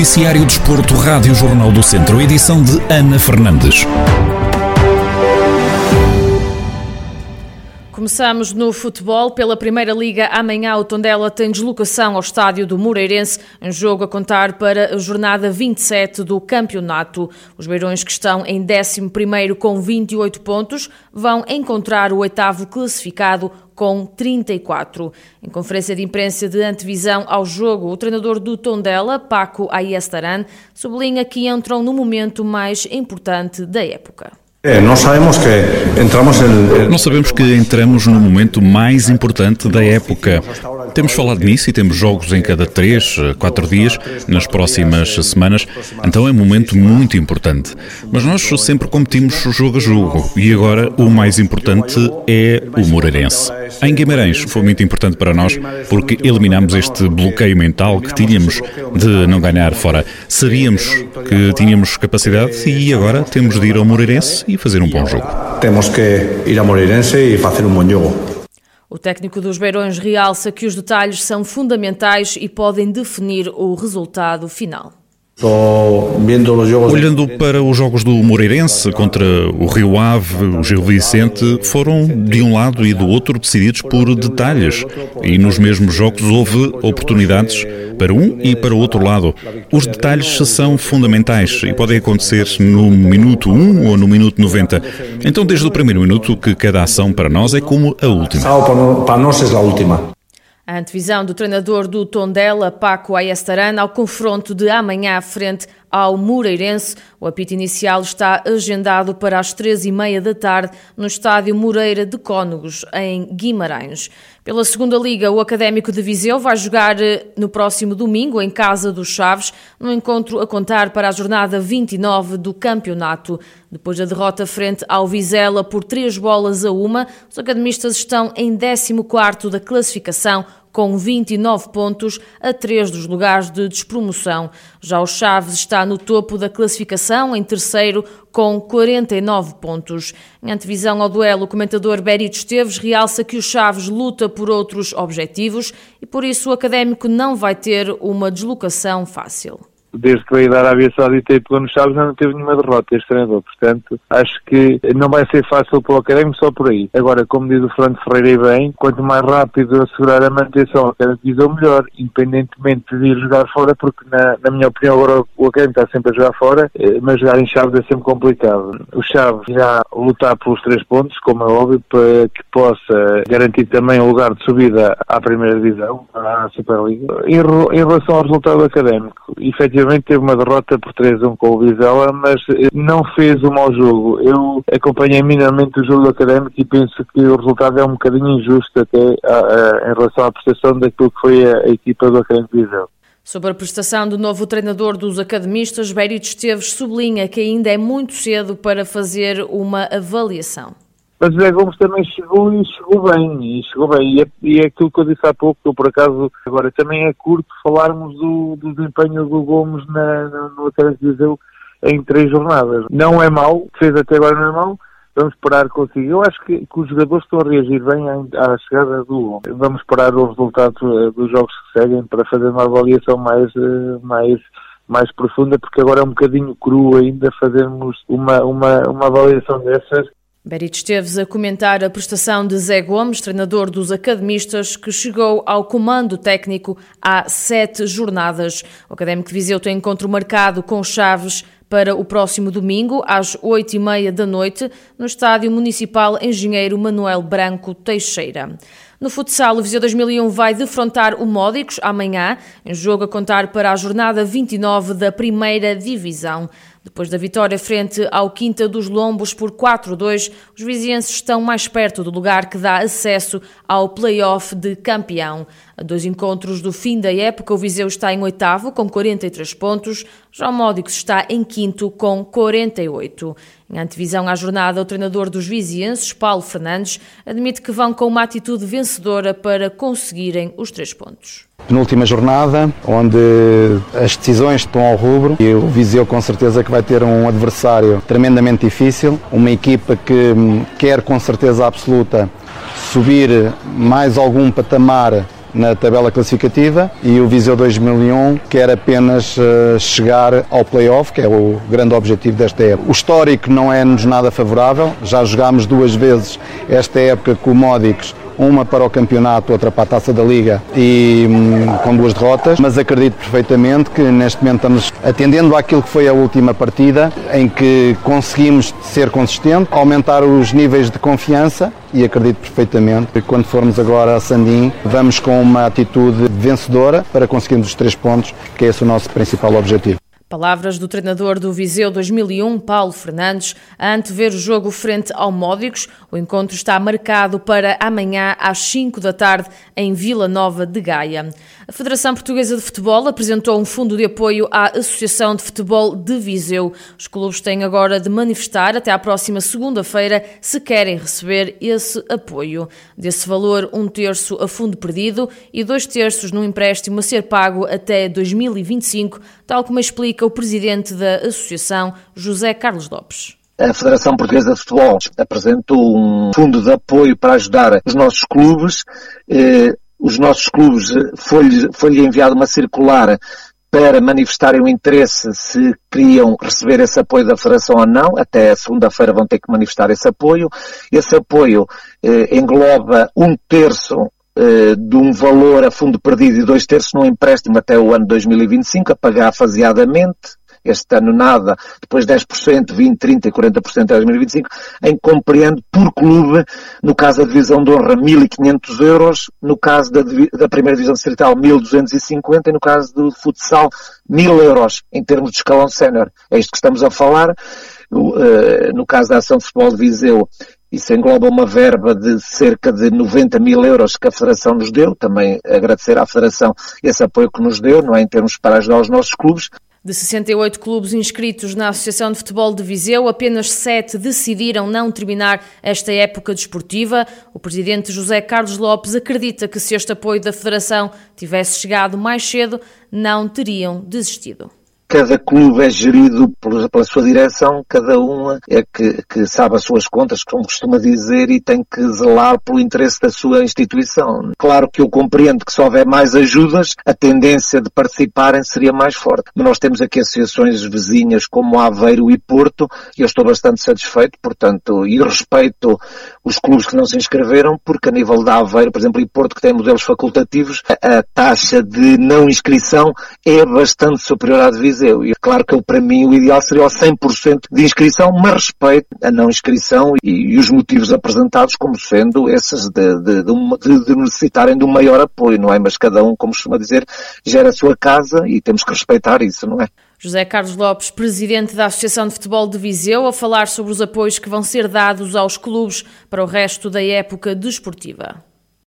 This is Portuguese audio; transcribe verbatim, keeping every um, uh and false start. Noticiário Desporto, Rádio Jornal do Centro, edição de Ana Fernandes. Começamos no futebol. Pela Primeira Liga, amanhã o Tondela tem deslocação ao estádio do Moreirense, em jogo a contar para a jornada vinte e sete do campeonato. Os Beirões, que estão em décimo primeiro com vinte e oito pontos, vão encontrar o oitavo classificado com trinta e quatro. Em conferência de imprensa de antevisão ao jogo, o treinador do Tondela, Paco Ayestarán, sublinha que entram no momento mais importante da época. Não sabemos que entramos Não sabemos que entramos no momento mais importante da época. Temos falado nisso e temos jogos em cada três, quatro dias, nas próximas semanas, então é um momento muito importante. Mas nós sempre competimos jogo a jogo e agora o mais importante é o Moreirense. Em Guimarães foi muito importante para nós porque eliminámos este bloqueio mental que tínhamos de não ganhar fora. Sabíamos que tínhamos capacidade e agora temos de ir ao Moreirense e fazer um bom jogo. Temos que ir ao Moreirense e fazer um bom jogo. O técnico dos Beirões realça que os detalhes são fundamentais e podem definir o resultado final. Olhando para os jogos do Moreirense contra o Rio Ave, o Gil Vicente, foram de um lado e do outro decididos por detalhes e nos mesmos jogos houve oportunidades para um e para o outro lado. Os detalhes são fundamentais e podem acontecer no minuto um ou no minuto noventa. Então, desde o primeiro minuto, que cada ação para nós é como a última. Para nós é a última. A antevisão do treinador do Tondela, Paco Ayestarán, ao confronto de amanhã frente ao Moreirense. O apito inicial está agendado para as três e meia da tarde no estádio Moreira de Cónegos, em Guimarães. Pela segunda liga, o Académico de Viseu vai jogar no próximo domingo em Casa dos Chaves, num encontro a contar para a jornada vinte e nove do campeonato. Depois da derrota frente ao Vizela por três bolas a uma, os academistas estão em décimo quarto da classificação, com vinte e nove pontos a três dos lugares de despromoção. Já o Chaves está no topo da classificação, em terceiro, com quarenta e nove pontos. Em antevisão ao duelo, o comentador Bérito Esteves realça que o Chaves luta por outros objetivos e, por isso, o Académico não vai ter uma deslocação fácil. Desde que veio da Arábia Saudita e pegou no Chaves, não teve nenhuma derrota este treinador. Portanto, acho que não vai ser fácil para o Académico só por aí. Agora, como diz o Franco Ferreira e bem, quanto mais rápido assegurar a manutenção a cada divisão, melhor, independentemente de ir jogar fora, porque na, na minha opinião agora o Académico está sempre a jogar fora, mas jogar em Chaves é sempre complicado. O Chaves irá lutar pelos três pontos, como é óbvio, para que possa garantir também o lugar de subida à primeira divisão, à Superliga. Em, em relação ao resultado do Académico, efetivamente teve uma derrota por três a um com o Vizela, mas não fez um mau jogo. Eu acompanhei minimamente o jogo do Académico e penso que o resultado é um bocadinho injusto até a, a, em relação à prestação daquilo que foi a, a equipa do Académico de Viseu. Sobre a prestação do novo treinador dos academistas, Bérito Esteves sublinha que ainda é muito cedo para fazer uma avaliação. Mas o Zé Gomes também chegou e chegou bem, e chegou bem, e é, e é aquilo que eu disse há pouco, eu por acaso, agora também é curto falarmos do, do desempenho do Gomes na, na, no Académico de Viseu em três jornadas. Não é mau, fez até agora não é mau, vamos esperar que consiga. Eu acho que, que os jogadores estão a reagir bem à, à chegada do Gomes. Vamos esperar o resultado dos jogos que seguem para fazer uma avaliação mais... mais mais profunda, porque agora é um bocadinho cru ainda fazermos uma, uma, uma avaliação dessas. Bérito Esteves a comentar a prestação de Zé Gomes, treinador dos academistas, que chegou ao comando técnico há sete jornadas. O Académico de Viseu tem encontro marcado com Chaves para o próximo domingo, às oito e meia da noite, no Estádio Municipal Engenheiro Manuel Branco Teixeira. No futsal, o Viseu dois mil e um vai defrontar o Módicos amanhã, em jogo a contar para a jornada vinte e nove da Primeira Divisão. Depois da vitória frente ao Quinta dos Lombos por quatro a dois, os vizienses estão mais perto do lugar que dá acesso ao play-off de campeão. A dois encontros do fim da época, o Viseu está em oitavo com quarenta e três pontos, já o Módicos está em quinto com quarenta e oito. Em antevisão à jornada, o treinador dos vizienses, Paulo Fernandes, admite que vão com uma atitude vencedora para conseguirem os três pontos. Penúltima jornada, onde as decisões estão ao rubro e o Viseu com certeza que vai ter um adversário tremendamente difícil, uma equipa que quer com certeza absoluta subir mais algum patamar na tabela classificativa, e o Viseu dois mil e um quer apenas uh, chegar ao play-off, que é o grande objetivo desta época. O histórico não é-nos nada favorável, já jogámos duas vezes esta época com o Módicos, uma para o campeonato, outra para a Taça da Liga, e hum, com duas derrotas, mas acredito perfeitamente que neste momento estamos atendendo àquilo que foi a última partida, em que conseguimos ser consistentes, aumentar os níveis de confiança, e acredito perfeitamente que quando formos agora a Sandim vamos com uma atitude vencedora para conseguirmos os três pontos, que é esse o nosso principal objetivo. Palavras do treinador do Viseu dois mil e um, Paulo Fernandes, a antever o jogo frente ao Módicos. O encontro está marcado para amanhã às cinco da tarde em Vila Nova de Gaia. A Federação Portuguesa de Futebol apresentou um fundo de apoio à Associação de Futebol de Viseu. Os clubes têm agora de manifestar até à próxima segunda-feira se querem receber esse apoio. Desse valor, um terço a fundo perdido e dois terços num empréstimo a ser pago até dois mil e vinte e cinco, tal como explica o presidente da associação, José Carlos Lopes. A Federação Portuguesa de Futebol apresentou um fundo de apoio para ajudar os nossos clubes. Os nossos clubes foi-lhe, foi-lhe enviado uma circular para manifestarem o interesse se queriam receber esse apoio da Federação ou não. Até segunda-feira vão ter que manifestar esse apoio. Esse apoio engloba um terço de um valor a fundo perdido e dois terços num empréstimo até o ano dois mil e vinte e cinco, a pagar faseadamente, este ano nada, depois dez por cento, vinte por cento, trinta por cento e quarenta por cento em dois mil e vinte e cinco, em que compreende por clube, no caso da divisão de honra, mil e quinhentos euros, no caso da, da primeira divisão distrital, mil duzentos e cinquenta e no caso do futsal, mil euros, em termos de escalão sénior. É isto que estamos a falar. No caso da Ação de Futebol de Viseu, isso engloba uma verba de cerca de noventa mil euros que a Federação nos deu. Também agradecer à Federação esse apoio que nos deu, não é, em termos para ajudar os nossos clubes. De sessenta e oito clubes inscritos na Associação de Futebol de Viseu, apenas sete decidiram não terminar esta época desportiva. O presidente José Carlos Lopes acredita que se este apoio da Federação tivesse chegado mais cedo, não teriam desistido. Cada clube é gerido pela sua direção, cada um é que, que sabe as suas contas, como costuma dizer, e tem que zelar pelo interesse da sua instituição. Claro que eu compreendo que se houver mais ajudas, a tendência de participarem seria mais forte. Mas nós temos aqui associações vizinhas como Aveiro e Porto, e eu estou bastante satisfeito, portanto, e respeito os clubes que não se inscreveram, porque a nível da Aveiro, por exemplo, e Porto, que tem modelos facultativos, a, a taxa de não inscrição é bastante superior à de Viseu. E claro que para mim o ideal seria o cem por cento de inscrição, mas respeito a não inscrição e, e os motivos apresentados como sendo esses de, de, de, de necessitarem de um maior apoio, não é? Mas cada um, como costuma dizer, gera a sua casa e temos que respeitar isso, não é? José Carlos Lopes, presidente da Associação de Futebol de Viseu, a falar sobre os apoios que vão ser dados aos clubes para o resto da época desportiva.